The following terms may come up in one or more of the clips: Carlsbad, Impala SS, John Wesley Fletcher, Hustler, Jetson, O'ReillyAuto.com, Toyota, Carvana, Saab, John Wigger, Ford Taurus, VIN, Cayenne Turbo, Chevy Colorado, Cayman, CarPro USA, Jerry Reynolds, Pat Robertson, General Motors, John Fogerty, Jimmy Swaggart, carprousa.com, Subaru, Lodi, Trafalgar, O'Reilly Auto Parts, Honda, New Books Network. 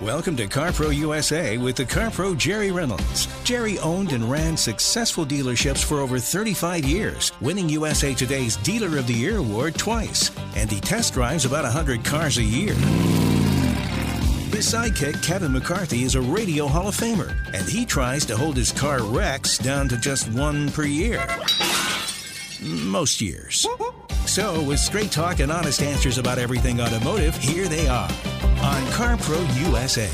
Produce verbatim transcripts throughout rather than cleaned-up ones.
Welcome to CarPro U S A with the CarPro Jerry Reynolds. Jerry owned and ran successful dealerships for over thirty-five years, winning U S A Today's Dealer of the Year award twice. And he test drives about one hundred cars a year. His sidekick, Kevin McCarthy, is a radio Hall of Famer, and he tries to hold his car wrecks down to just one per year. Most years. So, with straight talk and honest answers about everything automotive, here they are on CarPro U S A.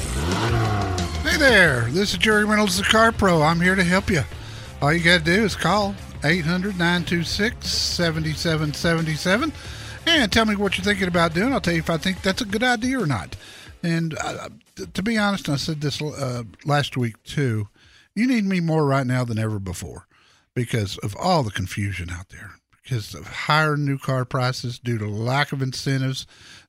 Hey there, this is Jerry Reynolds, the CarPro. I'm here to help you. All you got to do is call eight hundred, nine two six, seven seven seven seven and tell me what you're thinking about doing. I'll tell you if I think that's a good idea or not. And uh, to be honest, I said this uh, last week too, you need me more right now than ever before because of all the confusion out there. Because of higher new car prices due to lack of incentives,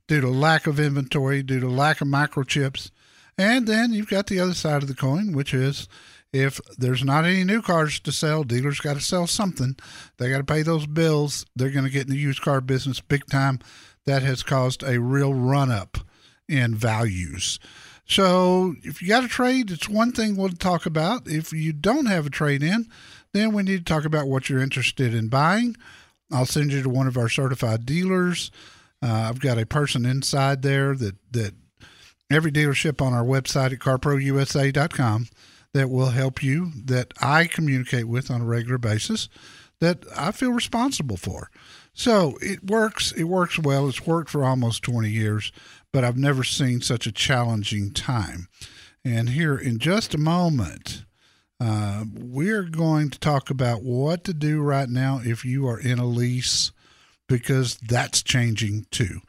due to lack of inventory, due to lack of microchips. And then you've got the other side of the coin, which is if there's not any new cars to sell, dealers got to sell something. They got to pay those bills. They're going to get in the used car business big time. That has caused a real run-up in values. So if you got a trade, it's one thing we'll talk about. If you don't have a trade-in, then we need to talk about what you're interested in buying. I'll send you to one of our certified dealers. Uh, I've got a person inside there that, that every dealership on our website at car pro u s a dot com that will help you, that I communicate with on a regular basis, that I feel responsible for. So it works. It works well. It's worked for almost twenty years, but I've never seen such a challenging time. And here in just a moment, Uh, we're going to talk about what to do right now if you are in a lease, because that's changing too.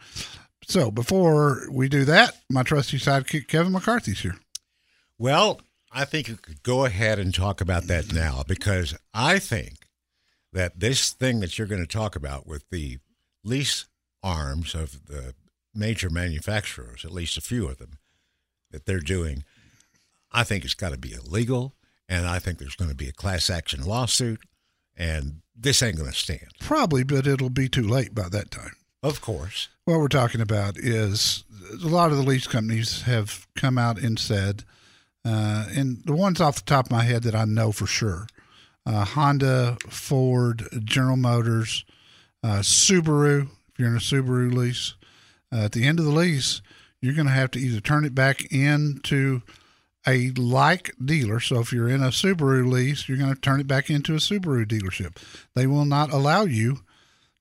So before we do that, my trusty sidekick, Kevin McCarthy's here. Well, I think you could go ahead and talk about that now, because I think that this thing that you're going to talk about with the lease arms of the major manufacturers, at least a few of them, that they're doing, I think it's got to be illegal. And I think there's going to be a class action lawsuit, and this ain't going to stand. Probably, but it'll be too late by that time. Of course. What we're talking about is a lot of the lease companies have come out and said, uh, and the ones off the top of my head that I know for sure, uh, Honda, Ford, General Motors, uh, Subaru, if you're in a Subaru lease, uh, at the end of the lease, you're going to have to either turn it back into a like dealer. So if you're in a Subaru lease, you're going to turn it back into a Subaru dealership. They will not allow you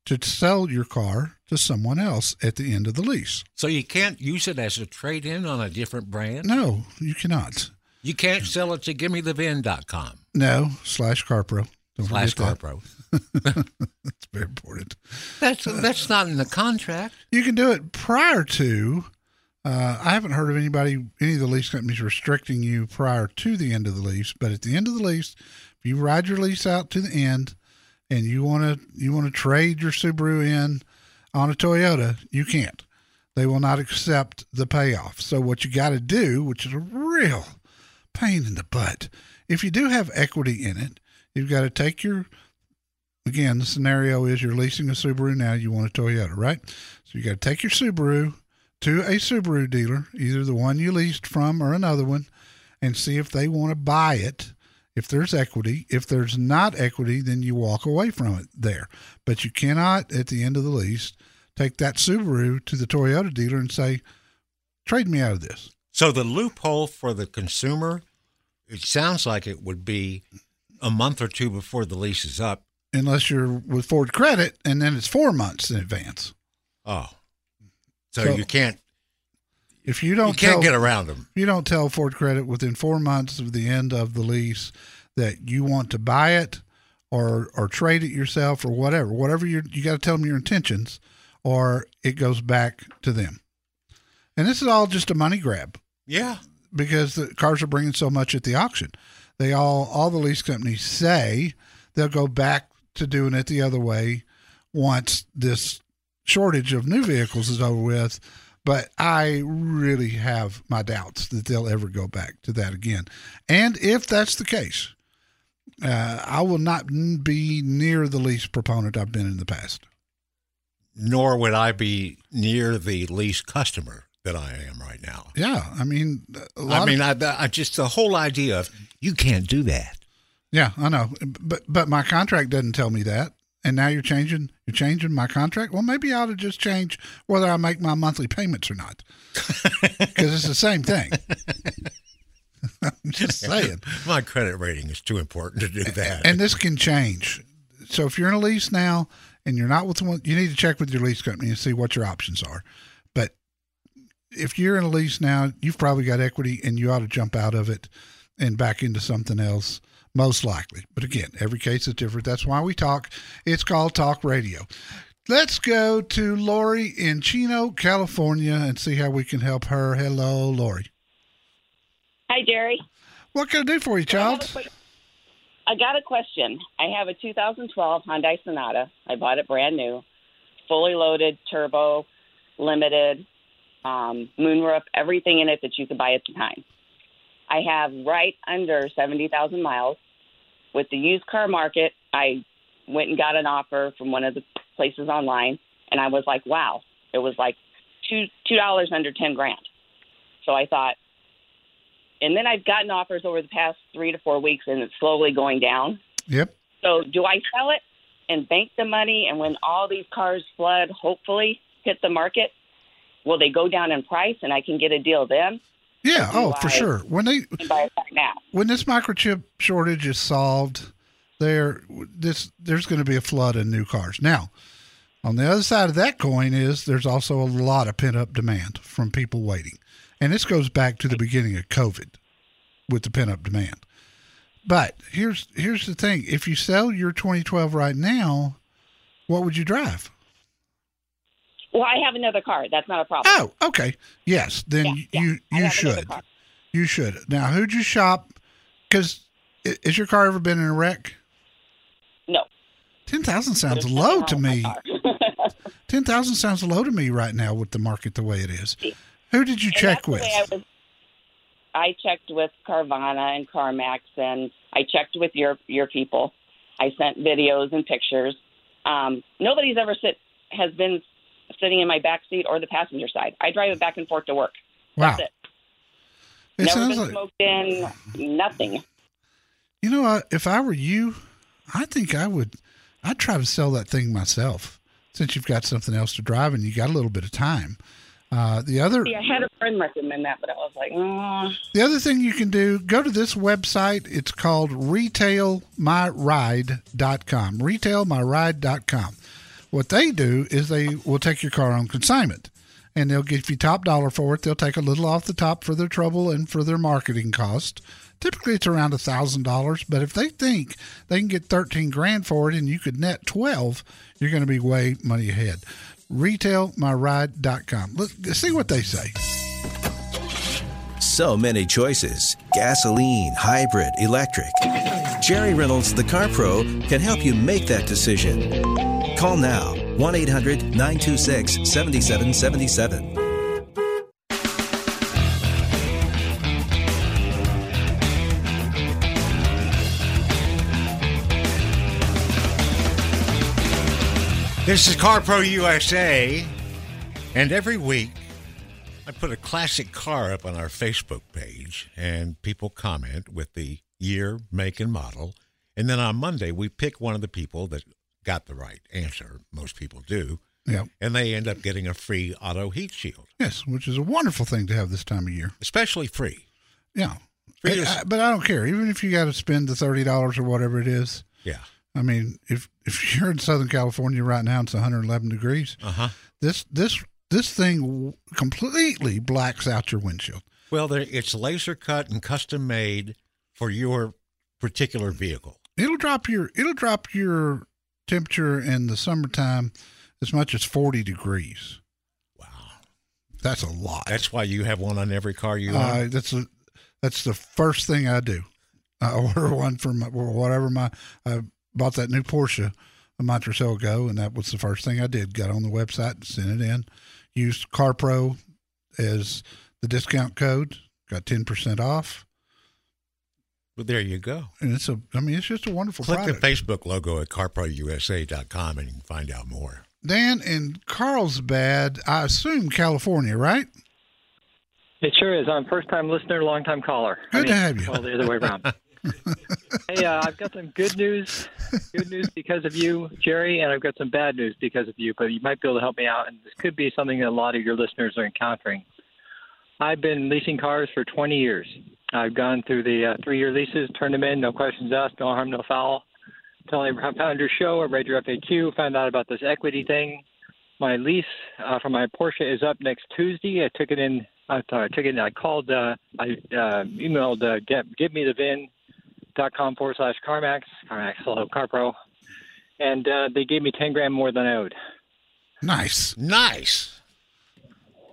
to sell your car to someone else at the end of the lease. So you can't use it as a trade-in on a different brand? No, you cannot. You can't sell it to gimme the vin dot com? No, slash CarPro. Don't slash CarPro. That's very important. That's, that's not in the contract. You can do it prior to... Uh, I haven't heard of anybody, any of the lease companies restricting you prior to the end of the lease. But at the end of the lease, if you ride your lease out to the end, and you want to you want to trade your Subaru in on a Toyota, you can't. They will not accept the payoff. So what you got to do, which is a real pain in the butt, if you do have equity in it, you've got to take your. Again, the scenario is you're leasing a Subaru now. You want a Toyota, right? So you got to take your Subaru to a Subaru dealer, either the one you leased from or another one, and see if they want to buy it, if there's equity. If there's not equity, then you walk away from it there. But you cannot, at the end of the lease, take that Subaru to the Toyota dealer and say, trade me out of this. So the loophole for the consumer, it sounds like it would be a month or two before the lease is up. Unless you're with Ford Credit, and then it's four months in advance. Oh. So, so you can't. If you don't, you can't tell, get around them. You don't tell Ford Credit within four months of the end of the lease that you want to buy it or or trade it yourself or whatever. Whatever you you got to tell them your intentions, or it goes back to them. And this is all just a money grab. Yeah, because the cars are bringing so much at the auction. They all all the lease companies say they'll go back to doing it the other way once this shortage of new vehicles is over with, but I really have my doubts that they'll ever go back to that again. And if that's the case, uh, I will not be near the lease proponent I've been in the past. Nor would I be near the lease customer that I am right now. Yeah, I mean, a lot I mean, of, I, I just the whole idea of you can't do that. Yeah, I know, but but my contract doesn't tell me that, and now you're changing you're changing my contract. Well, maybe I ought to just change whether I make my monthly payments or not, because it's the same thing. I'm just saying, my credit rating is too important to do that, and this can change. So if you're in a lease now and you're not with one, you need to check with your lease company and see what your options are. But if you're in a lease now, you've probably got equity and you ought to jump out of it and back into something else, most likely. But again, every case is different. That's why we talk. It's called Talk Radio. Let's go to Lori in Chino, California, and see how we can help her. Hello, Lori. Hi, Jerry. What can I do for you, child? I got a question. I have a two thousand twelve Hyundai Sonata. I bought it brand new, fully loaded, turbo, limited, um, moonroof, everything in it that you could buy at the time. I have right under seventy thousand miles. With the used car market, I went and got an offer from one of the places online, and I was like, wow. It was like two, $2 under ten grand. So I thought, and then I've gotten offers over the past three to four weeks, and it's slowly going down. Yep. So do I sell it and bank the money, and when all these cars flood, hopefully hit the market, will they go down in price and I can get a deal then? Yeah, oh, I, for sure. When they buy it right now. When this microchip shortage is solved, there this there's going to be a flood of new cars. Now, on the other side of that coin is there's also a lot of pent-up demand from people waiting. And this goes back to the beginning of COVID with the pent-up demand. But here's here's the thing. If you sell your twenty twelve right now, what would you drive? Well, I have another car. That's not a problem. Oh, okay. Yes, then yeah, yeah. you, you should. You should. Now, who'd you shop? Because has your car ever been in a wreck? No. ten thousand sounds There's low to me. ten thousand sounds low to me right now with the market the way it is. Yeah. Who did you and check with? I, was, I checked with Carvana and CarMax, and I checked with your your people. I sent videos and pictures. Um, nobody's ever sit has been sitting in my back seat or the passenger side. I drive it back and forth to work. Wow. That's it. It Never been like, smoked in, nothing. You know, I, if I were you, I think I would. I'd try to sell that thing myself, since you've got something else to drive and you got a little bit of time. Uh, the other, yeah, I had a friend recommend that, but I was like, oh. The other thing you can do, go to this website. It's called Retail My Ride dot com. Retail My Ride dot com. What they do is they will take your car on consignment, and they'll give you top dollar for it. They'll take a little off the top for their trouble and for their marketing cost. Typically, it's around a thousand dollars, but if they think they can get thirteen grand for it, and you could net twelve, you're going to be way money ahead. Retail My Ride dot com. Let's see what they say. So many choices. Gasoline, hybrid, electric. Jerry Reynolds, the Car Pro, can help you make that decision. Call now, one eight hundred nine two six seven seven seven seven. This is CarPro U S A, and every week I put a classic car up on our Facebook page, and people comment with the year, make, and model. And then on Monday, we pick one of the people that got the right answer. Most people do. Yeah. And they end up getting a free auto heat shield. Yes, which is a wonderful thing to have this time of year. Especially free. Yeah. Free hey, I, but I don't care. Even if you got to spend the thirty dollars or whatever it is. Yeah. I mean, if, if you're in Southern California right now, it's one hundred eleven degrees. Uh-huh. This this this thing completely blacks out your windshield. Well, there, it's laser cut and custom made for your particular vehicle. It'll drop your it'll drop your temperature in the summertime as much as forty degrees. Wow, that's a lot. That's why you have one on every car you uh, own. That's a, that's the first thing I do. I order one for my, whatever my. Uh, Bought that new Porsche a month or so ago, and that was the first thing I did. Got on the website and sent it in. Used CarPro as the discount code. Got ten percent off. Well, there you go. And it's a, I mean, it's just a wonderful Click product. Click the Facebook logo at car pro u s a dot com and you can find out more. Dan, in Carlsbad, I assume California, right? It sure is. I'm a first-time listener, long-time caller. Good I mean, to have you. Well, the other way around. Hey, uh, I've got some good news. Good news because of you, Jerry, and I've got some bad news because of you, but you might be able to help me out, and this could be something that a lot of your listeners are encountering. I've been leasing cars for twenty years. I've gone through the uh, three-year leases, turned them in, no questions asked, no harm, no foul. Until I found your show, I read your F A Q, found out about this equity thing. My lease uh, for my Porsche is up next Tuesday. I took it in. I, thought I took it in. I called. Uh, I uh, emailed uh, gimmethevin.com forward slash CarMax. CarMax, hello, CarPro. And uh, they gave me ten grand more than I owed. Nice. Nice.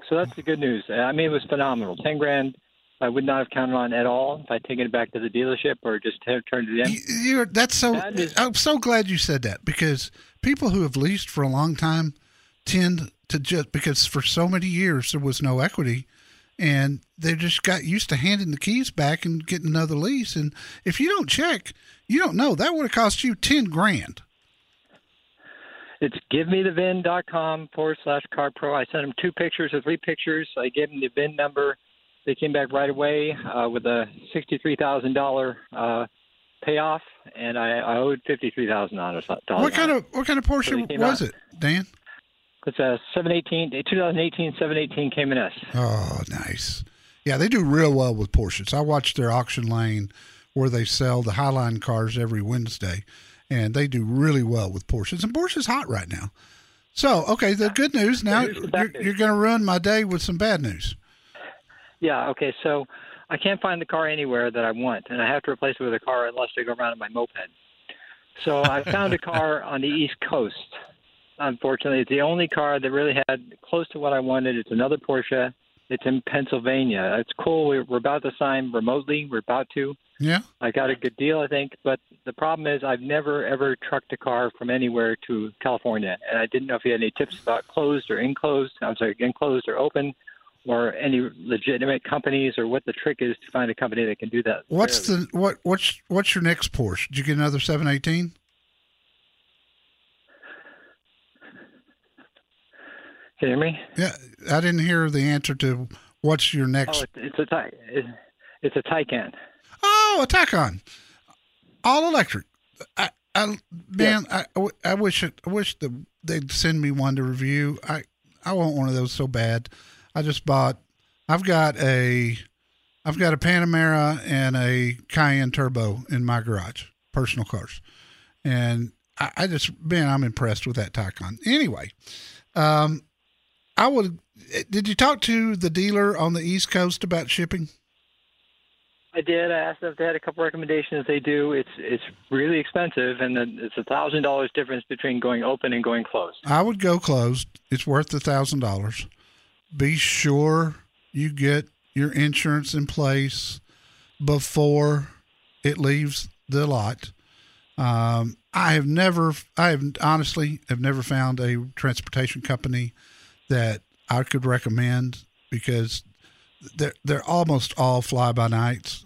So that's the good news. I mean, it was phenomenal. ten grand. I would not have counted on at all if I'd taken it back to the dealership or just t- turned it in. You're, that's so. That is, I'm so glad you said that, because people who have leased for a long time tend to just, because for so many years there was no equity, and they just got used to handing the keys back and getting another lease. And if you don't check, you don't know. That would have cost you ten grand. It's gimmethevin.com forward slash CarPro. I sent them two pictures or three pictures. I gave them the V I N number. They came back right away uh, with a sixty-three thousand dollars uh, payoff, and I, I owed fifty-three thousand dollars on it. What kind of what kind of Porsche so was out. It, Dan? It's a seven eighteen, twenty eighteen seven eighteen Cayman S. Oh, nice. Yeah, they do real well with Porsches. I watch their auction lane where they sell the Highline cars every Wednesday, and they do really well with Porsches. And Porsche's hot right now. So, okay, the good news. Now you're, you're going to ruin my day with some bad news. Yeah, okay, so I can't find the car anywhere that I want, and I have to replace it with a car unless I go around in my moped. So I found a car on the East Coast. Unfortunately, it's the only car that really had close to what I wanted. It's another Porsche. It's in Pennsylvania. It's cool. We're about to sign remotely. We're about to. Yeah. I got a good deal, I think. But the problem is I've never, ever trucked a car from anywhere to California. And I didn't know if you had any tips about closed or enclosed. I'm sorry, enclosed or open, or any legitimate companies, or what the trick is to find a company that can do that. What's fairly. the what? What's what's your next Porsche? Did you get another seven eighteen? Can you hear me? Yeah, I didn't hear the answer to what's your next. Oh, it's, it's a it's, it's a Taycan. Oh, a Taycan, all electric. I, I man, yeah. I, I wish it. I wish the, they'd send me one to review. I I want one of those so bad. I just bought. I've got a. I've got a Panamera and a Cayenne Turbo in my garage, personal cars, and I, I just man, I'm impressed with that Taycan. Anyway, um. I would. Did you talk to the dealer on the East Coast about shipping? I did. I asked them if they had a couple recommendations. They do. It's it's really expensive, and it's a thousand dollars difference between going open and going closed. I would go closed. It's worth a thousand dollars. Be sure you get your insurance in place before it leaves the lot. Um, I have never. I have honestly have never found a transportation company that I could recommend, because they're, they're almost all fly-by-nights.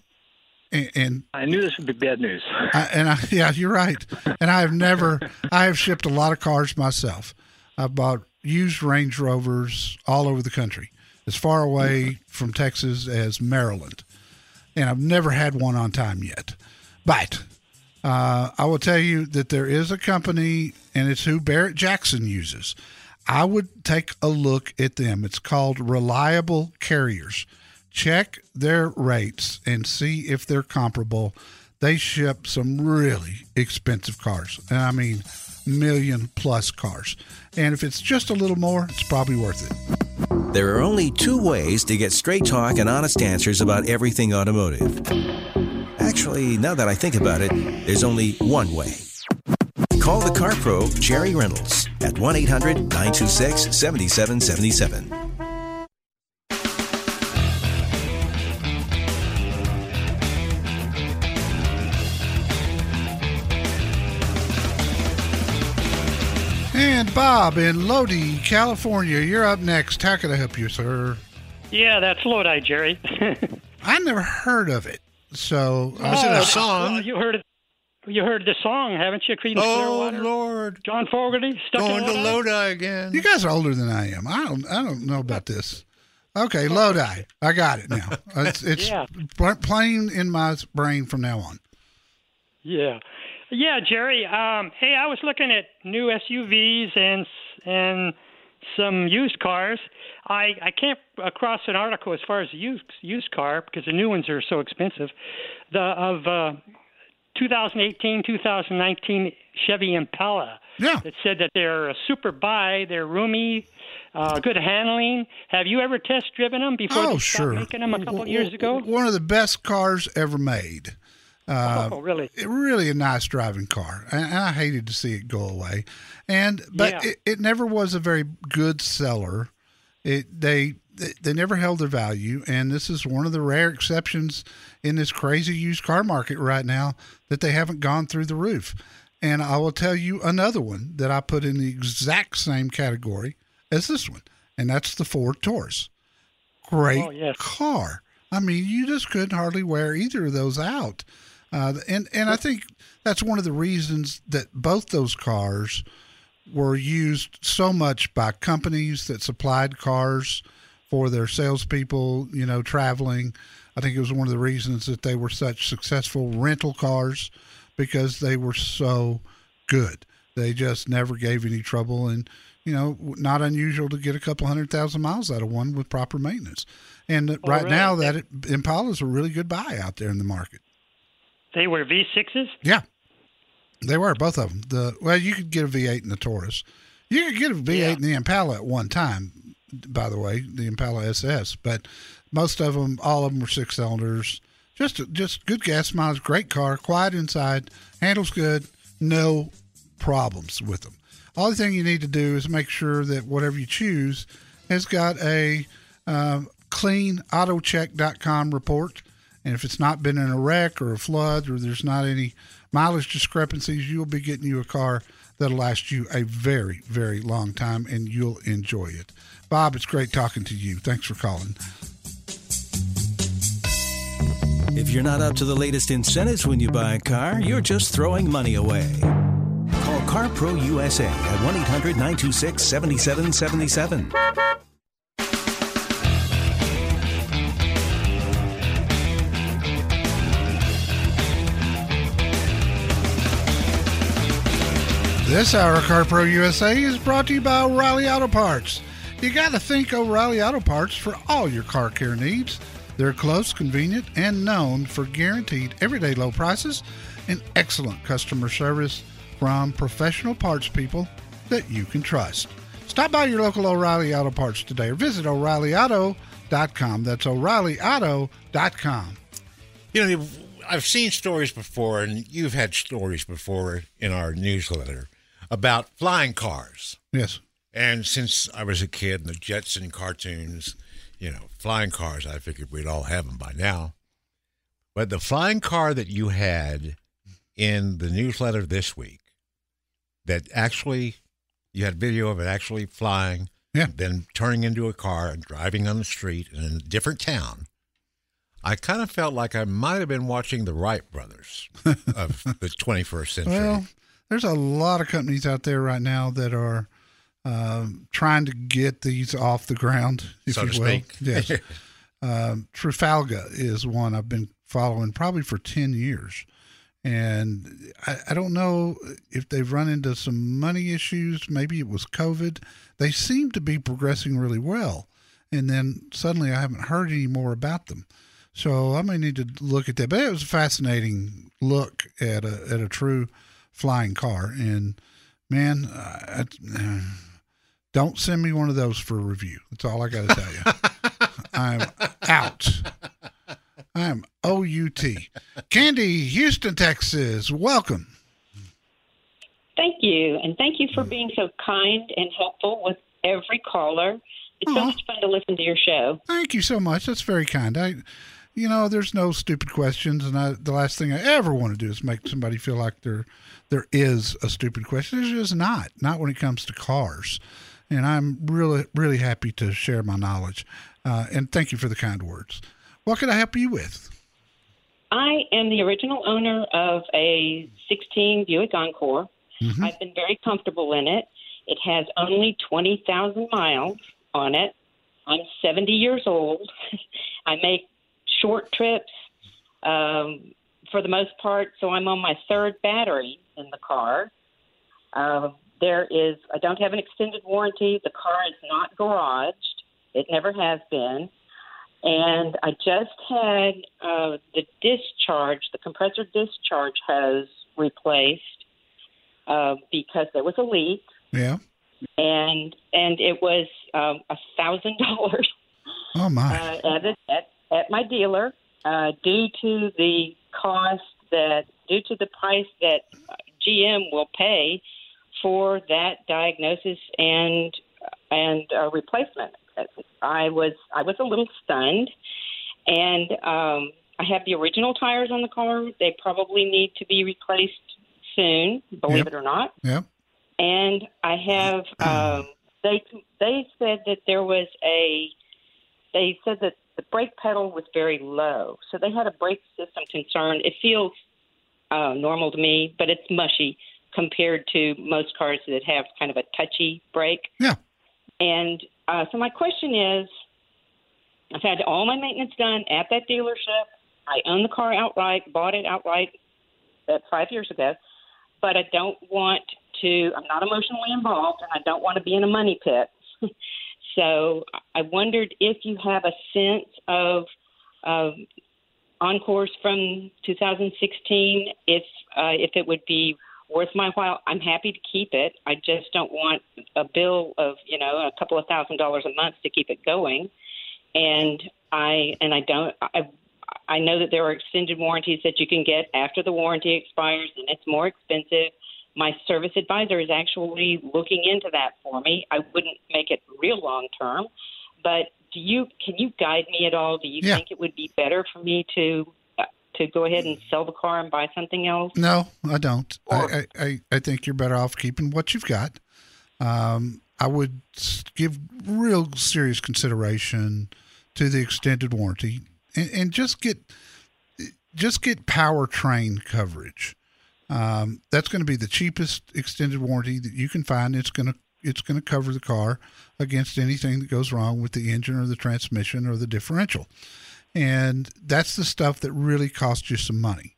And, and I knew this would be bad news. I, and I, yeah, you're right. And I have never, I have shipped a lot of cars myself. I've bought used Range Rovers all over the country, as far away from Texas as Maryland. And I've never had one on time yet. But uh, I will tell you that there is a company, and it's who Barrett Jackson uses. I would take a look at them. It's called Reliable Carriers. Check their rates and see if they're comparable. They ship some really expensive cars, and I mean million-plus cars. And if it's just a little more, it's probably worth it. There are only two ways to get straight talk and honest answers about everything automotive. Actually, now that I think about it, there's only one way. Call the Car Pro, Jerry Reynolds, at one eight hundred nine two six seven seven seven seven. And Bob in Lodi, California, you're up next. How can I help you, sir? Yeah, that's Lodi, Jerry. I never heard of it. So I was oh, in a song. Well, you heard it. You heard the song, haven't you, Creedence Clearwater? Oh, Lord. John Fogerty, stuck going in Lodi. to Lodi again. You guys are older than I am. I don't I don't know about this. Okay, Lodi. I got it now. It's, it's yeah. pl- playing in my brain from now on. Yeah. Yeah, Jerry. Um, hey, I was looking at new S U Vs and and some used cars. I, I can't across an article as far as the used, used car because the new ones are so expensive. The of uh, twenty eighteen, twenty nineteen Chevy Impala. Yeah. It said that they're a super buy. They're roomy, uh, good handling. Have you ever test driven them before oh, they stopped sure. making them a couple w- years ago? One of the best cars ever made. Uh, oh, really? It, really a nice driving car, and, and I hated to see it go away. And but yeah. it, it never was a very good seller. It they they never held their value, and this is one of the rare exceptions in this crazy used car market right now that they haven't gone through the roof. And I will tell you another one that I put in the exact same category as this one, and that's the Ford Taurus. Great oh, yes. car. I mean, you just couldn't hardly wear either of those out. Uh, and, and I think that's one of the reasons that both those cars were used so much by companies that supplied cars for their salespeople, you know, traveling. I think it was one of the reasons that they were such successful rental cars, because they were so good. They just never gave any trouble, and, you know, not unusual to get a couple hundred thousand miles out of one with proper maintenance. And oh, right really? now, that it, Impala's a really good buy out there in the market. They were V sixes? Yeah, they were, both of them. The Well, you could get a V eight in the Taurus. You could get a V eight yeah. in the Impala at one time, by the way, the Impala S S. But most of them, all of them were six cylinders. Just just good gas mileage, great car, quiet inside, handles good, no problems with them. All the thing you need to do is make sure that whatever you choose has got a uh, clean auto check dot com report. And if it's not been in a wreck or a flood or there's not any mileage discrepancies, you'll be getting you a car that'll last you a very, very long time, and you'll enjoy it. Bob, it's great talking to you. Thanks for calling. If you're not up to the latest incentives when you buy a car, you're just throwing money away. Call CarPro U S A at one eight hundred nine two six seven seven seven seven. This hour of CarPro U S A is brought to you by O'Reilly Auto Parts. You got to think O'Reilly Auto Parts for all your car care needs. They're close, convenient, and known for guaranteed everyday low prices and excellent customer service from professional parts people that you can trust. Stop by your local O'Reilly Auto Parts today or visit O'Reilly Auto dot com. That's O'Reilly Auto dot com. You know, I've seen stories before, and you've had stories before in our newsletter about flying cars. Yes. And since I was a kid in the Jetson cartoons, you know, flying cars, I figured we'd all have them by now. But the flying car that you had in the newsletter this week, that actually, you had video of it actually flying, yeah. then turning into a car and driving on the street in a different town, I kind of felt like I might have been watching the Wright brothers of the twenty-first century. Well, there's a lot of companies out there right now that are Um, trying to get these off the ground, if so you to will. Speak. Yes. um, Trafalgar is one I've been following probably for ten years. And I, I don't know if they've run into some money issues. Maybe it was COVID. They seem to be progressing really well. And then suddenly I haven't heard any more about them. So I may need to look at that. But it was a fascinating look at a, at a true flying car. And man, I, I, don't send me one of those for a review. That's all I got to tell you. I'm out. I'm O U T. Candy, Houston, Texas, welcome. Thank you, and thank you for being so kind and helpful with every caller. It's Aww. so much fun to listen to your show. Thank you so much. That's very kind. I, you know, there's no stupid questions, and I, the last thing I ever want to do is make somebody feel like they're there is a stupid question. There's just not, not when it comes to cars. And I'm really, really happy to share my knowledge. Uh, and thank you for the kind words. What can I help you with? I am the original owner of a sixteen Buick Encore. Mm-hmm. I've been very comfortable in it. It has only twenty thousand miles on it. I'm seventy years old. I make short trips um, for the most part, so I'm on my third battery in the car. Uh, there is, I don't have an extended warranty. The car is not garaged. It never has been. And I just had uh, the discharge, the compressor discharge hose replaced uh, because there was a leak. Yeah. And and it was um, one thousand dollars oh my. Uh, at, at, at my dealer uh, due to the cost that, due to the price that G M will pay for that diagnosis and and uh, replacement. I was I was a little stunned, and um, I have the original tires on the car. They probably need to be replaced soon, believe yep. it or not. Yep. And I have um, they they said that there was a they said that the brake pedal was very low, so they had a brake system concern. It feels uh, normal to me, but it's mushy compared to most cars that have kind of a touchy brake. Yeah. And uh, so my question is, I've had all my maintenance done at that dealership. I own the car outright, bought it outright uh, five years ago, but I don't want to, I'm not emotionally involved, and I don't want to be in a money pit. So I wondered if you have a sense of um, Encores from two thousand sixteen, if uh, if it would be worth my while. I'm happy to keep it. I just don't want a bill of, you know, a couple of thousand dollars a month to keep it going. And I and I don't I I know that there are extended warranties that you can get after the warranty expires, and it's more expensive. My service advisor is actually looking into that for me. I wouldn't make it real long term, but do you can you guide me at all? Do you yeah. think it would be better for me to to go ahead and sell the car and buy something else? No, I don't. I, I, I think you're better off keeping what you've got. Um, I would give real serious consideration to the extended warranty and, and just get just get powertrain coverage. Um, that's going to be the cheapest extended warranty that you can find. It's going to it's going to cover the car against anything that goes wrong with the engine or the transmission or the differential. And that's the stuff that really costs you some money.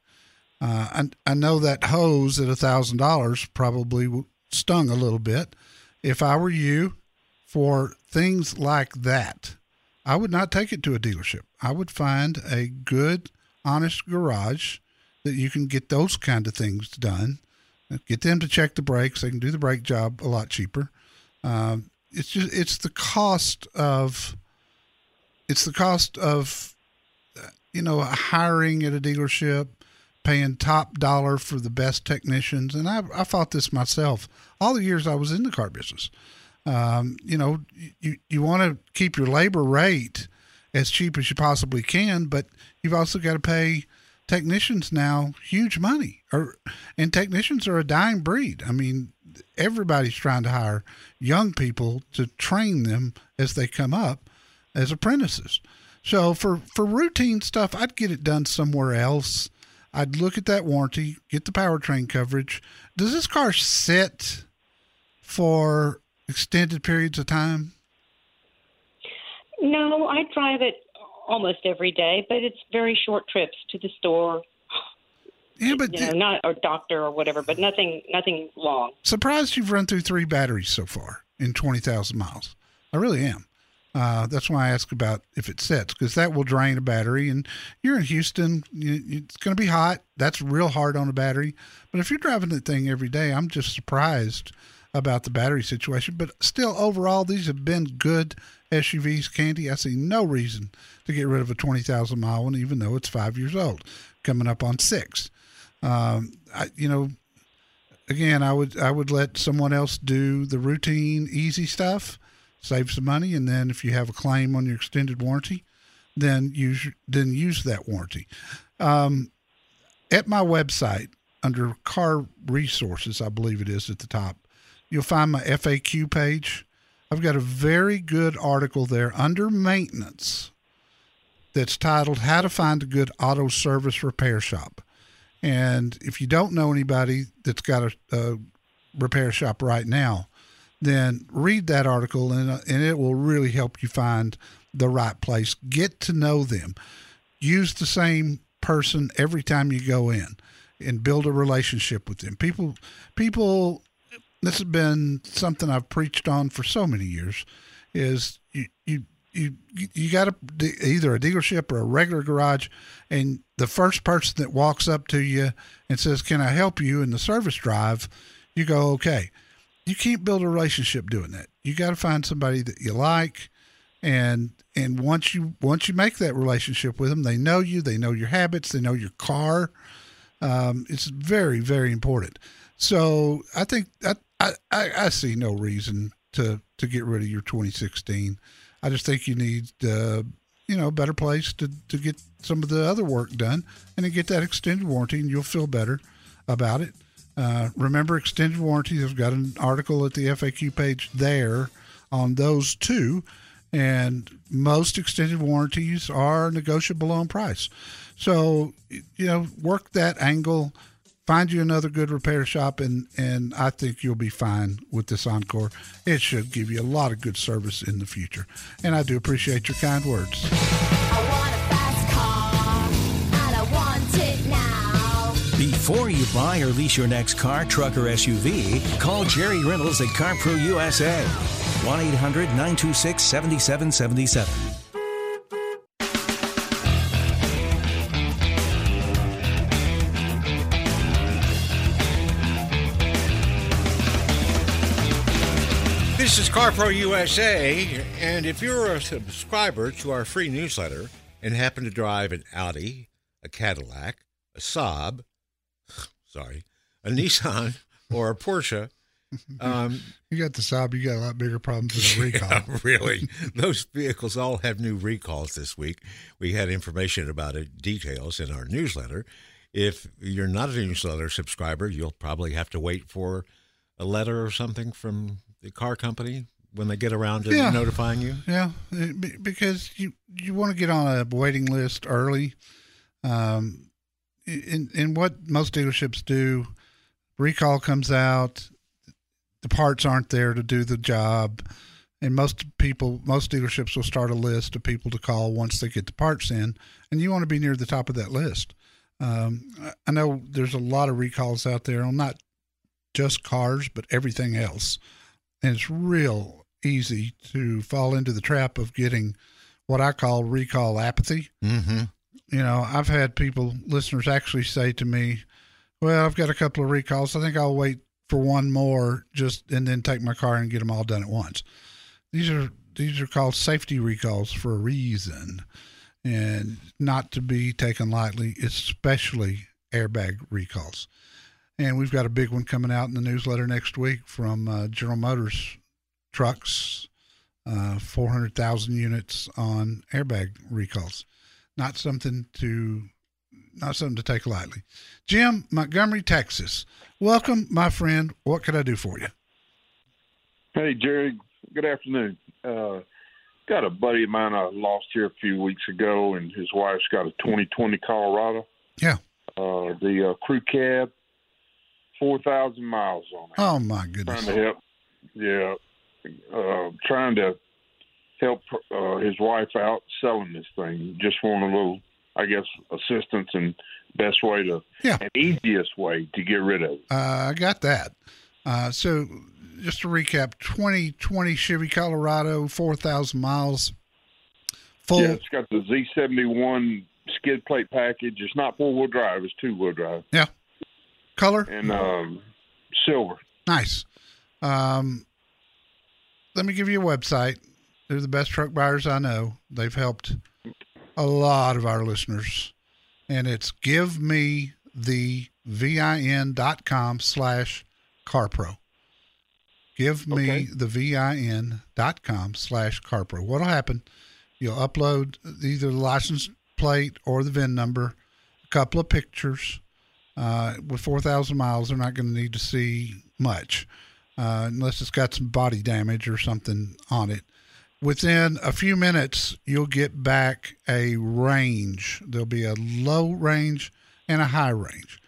Uh, and I, I know that hose at one thousand dollars probably stung a little bit. If I were you, for things like that, I would not take it to a dealership. I would find a good, honest garage that you can get those kind of things done. Get them to check the brakes. They can do the brake job a lot cheaper. Um, it's just it's the cost of it's the cost of you know hiring at a dealership, paying top dollar for the best technicians. And I I fought this myself all the years I was in the car business. Um, you know you you want to keep your labor rate as cheap as you possibly can, but you've also got to pay technicians now huge money, or and technicians are a dying breed. I mean, everybody's trying to hire young people to train them as they come up as apprentices. So for, for routine stuff, I'd get it done somewhere else. I'd look at that warranty, get the powertrain coverage. Does this car sit for extended periods of time? No, I drive it almost every day, but it's very short trips to the store, yeah, but you know, the, not or doctor or whatever, but nothing, nothing long. Surprised you've run through three batteries so far in twenty thousand miles. I really am. Uh, that's why I ask about if it sets, because that will drain a battery. And you're in Houston, you, it's going to be hot. That's real hard on a battery. But if you're driving that thing every day, I'm just surprised about the battery situation. But still, overall, these have been good S U Vs, Candy. I see no reason to get rid of a twenty thousand mile one, even though it's five years old, coming up on six. Um, I, you know, again, I would I would let someone else do the routine, easy stuff, save some money, and then if you have a claim on your extended warranty, then use then use that warranty. Um, at my website, under Car Resources, I believe it is at the top, you'll find my F A Q page. I've got a very good article there under maintenance that's titled How to Find a Good Auto Service Repair Shop. And if you don't know anybody that's got a, a repair shop right now, then read that article, and, and it will really help you find the right place. Get to know them. Use the same person every time you go in and build a relationship with them. People, people. This has been something I've preached on for so many years, is you you you, you got to either a dealership or a regular garage, and the first person that walks up to you and says, "Can I help you?" in the service drive, you go, "Okay." You can't build a relationship doing that. You got to find somebody that you like, and and once you once you make that relationship with them, they know you, they know your habits, they know your car. Um, it's very, very important. So I think I, I, I see no reason to to get rid of your twenty sixteen. I just think you need uh, you know a better place to to get some of the other work done, and then get that extended warranty, and you'll feel better about it. Uh, remember, extended warranties, I've got an article at the F A Q page there on those two. And most extended warranties are negotiable on price. So, you know, work that angle, find you another good repair shop, and, and I think you'll be fine with this Encore. It should give you a lot of good service in the future. And I do appreciate your kind words. I want a fast car, and I want it now. Before you buy or lease your next car, truck, or S U V, call Jerry Reynolds at CarPro U S A. one eight hundred nine two six seven seven seven seven. This is CarPro U S A, and if you're a subscriber to our free newsletter and happen to drive an Audi, a Cadillac, a Saab, Sorry, a Nissan or a Porsche. Um, you got the Saab, you got a lot bigger problems than a recall. Yeah, really. Those vehicles all have new recalls this week. We had information about it, details in our newsletter. If you're not a newsletter subscriber, you'll probably have to wait for a letter or something from the car company when they get around to yeah. notifying you. Yeah, because you, you want to get on a waiting list early. Um In, in what most dealerships do, recall comes out, the parts aren't there to do the job, and most people, most dealerships will start a list of people to call once they get the parts in, and you want to be near the top of that list. Um, I know there's a lot of recalls out there on not just cars, but everything else, and it's real easy to fall into the trap of getting what I call recall apathy. Mm-hmm. You know, I've had people, listeners, actually say to me, "Well, I've got a couple of recalls. I think I'll wait for one more, just and then take my car and get them all done at once." These are these are called safety recalls for a reason, and not to be taken lightly, especially airbag recalls. And we've got a big one coming out in the newsletter next week from uh, General Motors trucks, uh, four hundred thousand units on airbag recalls. Not something to, not something to take lightly. Jim, Montgomery, Texas. Welcome, my friend. What could I do for you? Hey, Jerry. Good afternoon. Uh, got a buddy of mine I lost here a few weeks ago, and his wife's got a twenty twenty Colorado. Yeah. Uh, the uh, crew cab, four thousand miles on it. Oh, my goodness. Trying to help. Yeah. Uh, trying to help uh, his wife out selling this thing. Just want a little, I guess, assistance and best way to, yeah. and easiest way to get rid of it. Uh, I got that. Uh, so just to recap, twenty twenty Chevy Colorado, four thousand miles. Full. Yeah, it's got the Z seventy-one skid plate package. It's not four-wheel drive. It's two-wheel drive. Yeah. Color? And um, silver. Nice. Um, let me give you a website. They're the best truck buyers I know. They've helped a lot of our listeners. And it's give me the vin dot com slash CarPro. give me the vin dot com slash CarPro. What'll happen, you'll upload either the license plate or the V I N number, a couple of pictures. Uh, with four thousand miles, they're not going to need to see much, uh, unless it's got some body damage or something on it. Within a few minutes, you'll get back a range. There'll be a low range and a high range.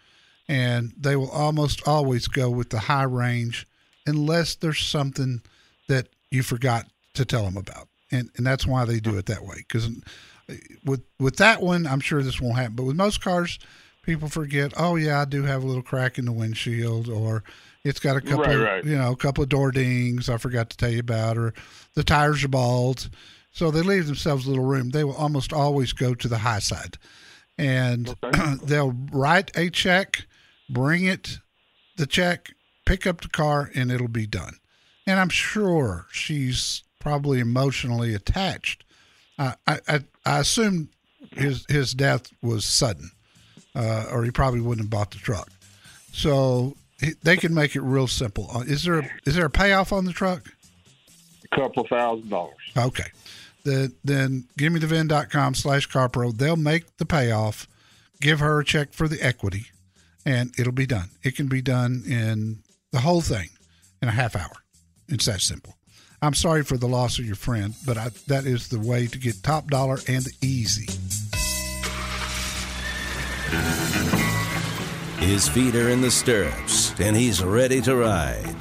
And they will almost always go with the high range unless there's something that you forgot to tell them about. And and that's why they do it that way. Because with with that one, I'm sure this won't happen. But with most cars, people forget, oh, yeah, I do have a little crack in the windshield, or it's got a couple, right, of, right. you know, a couple of door dings I forgot to tell you about, or the tires are bald. So they leave themselves a little room. They will almost always go to the high side. And okay. they'll write a check, bring it, the check, pick up the car, and it'll be done. And I'm sure she's probably emotionally attached. I I, I assume his his death was sudden, uh, or he probably wouldn't have bought the truck. So they can make it real simple. Is there a, is there a payoff on the truck? A couple thousand dollars. Okay. The, then gimmethevin.com slash carpro. They'll make the payoff, give her a check for the equity, and it'll be done. It can be done in the whole thing in a half hour. It's that simple. I'm sorry for the loss of your friend, but I, that is the way to get top dollar and easy. His feet are in the stirrups, and he's ready to ride.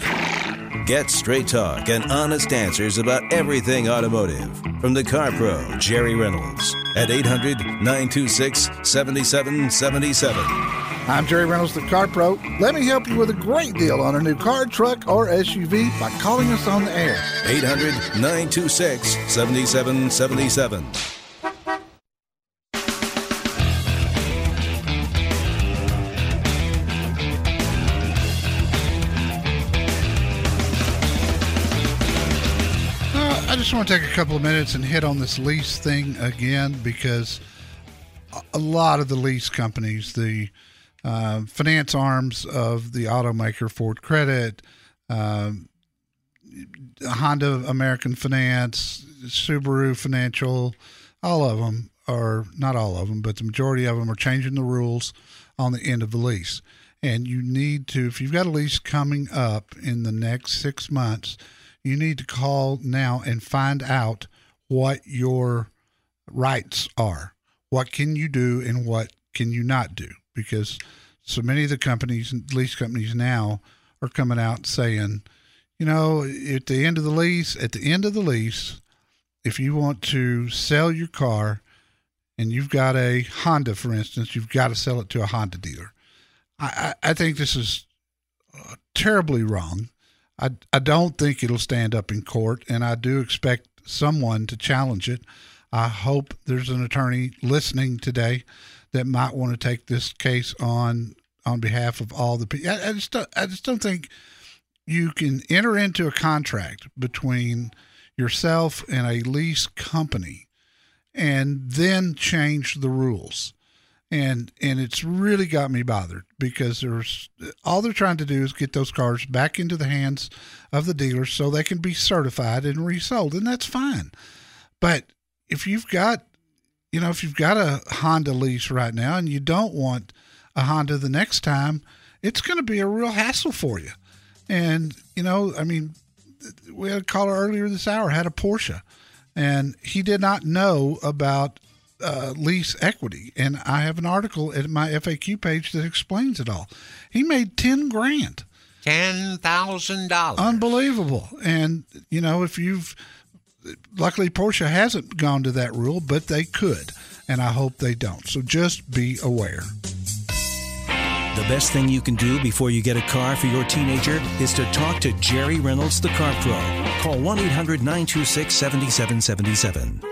Get straight talk and honest answers about everything automotive from the car pro, Jerry Reynolds, at eight hundred, nine two six, seven seven seven seven. I'm Jerry Reynolds, the car pro. Let me help you with a great deal on a new car, truck, or S U V by calling us on the air. eight hundred, nine two six, seven seven seven seven. I just want to take a couple of minutes and hit on this lease thing again, because a lot of the lease companies, the uh, finance arms of the automaker, Ford Credit, um, Honda American Finance, Subaru Financial, all of them are, not all of them, but the majority of them are changing the rules on the end of the lease. And you need to, if you've got a lease coming up in the next six months, you need to call now and find out what your rights are. What can you do and what can you not do? Because so many of the companies, lease companies now, are coming out saying, you know, at the end of the lease, at the end of the lease, if you want to sell your car and you've got a Honda, for instance, you've got to sell it to a Honda dealer. I, I, I think this is terribly wrong. I, I don't think it'll stand up in court, and I do expect someone to challenge it. I hope there's an attorney listening today that might want to take this case on on behalf of all the people. I, I just don't, I just don't think you can enter into a contract between yourself and a lease company and then change the rules. And and it's really got me bothered, because there's all they're trying to do is get those cars back into the hands of the dealers so they can be certified and resold, and that's fine. But if you've got, you know, if you've got a Honda lease right now and you don't want a Honda the next time, it's going to be a real hassle for you. And you know, I mean, we had a caller earlier this hour had a Porsche, and he did not know about Uh, lease equity, and I have an article at my F A Q page that explains it all. He made ten grand, ten thousand dollars, unbelievable. And you know, if you've, luckily Porsche hasn't gone to that rule, but they could, and I hope they don't. So just be aware. The best thing you can do before you get a car for your teenager is to talk to Jerry Reynolds, the Car Pro. Call one eight hundred, nine two six, seven seven seven seven.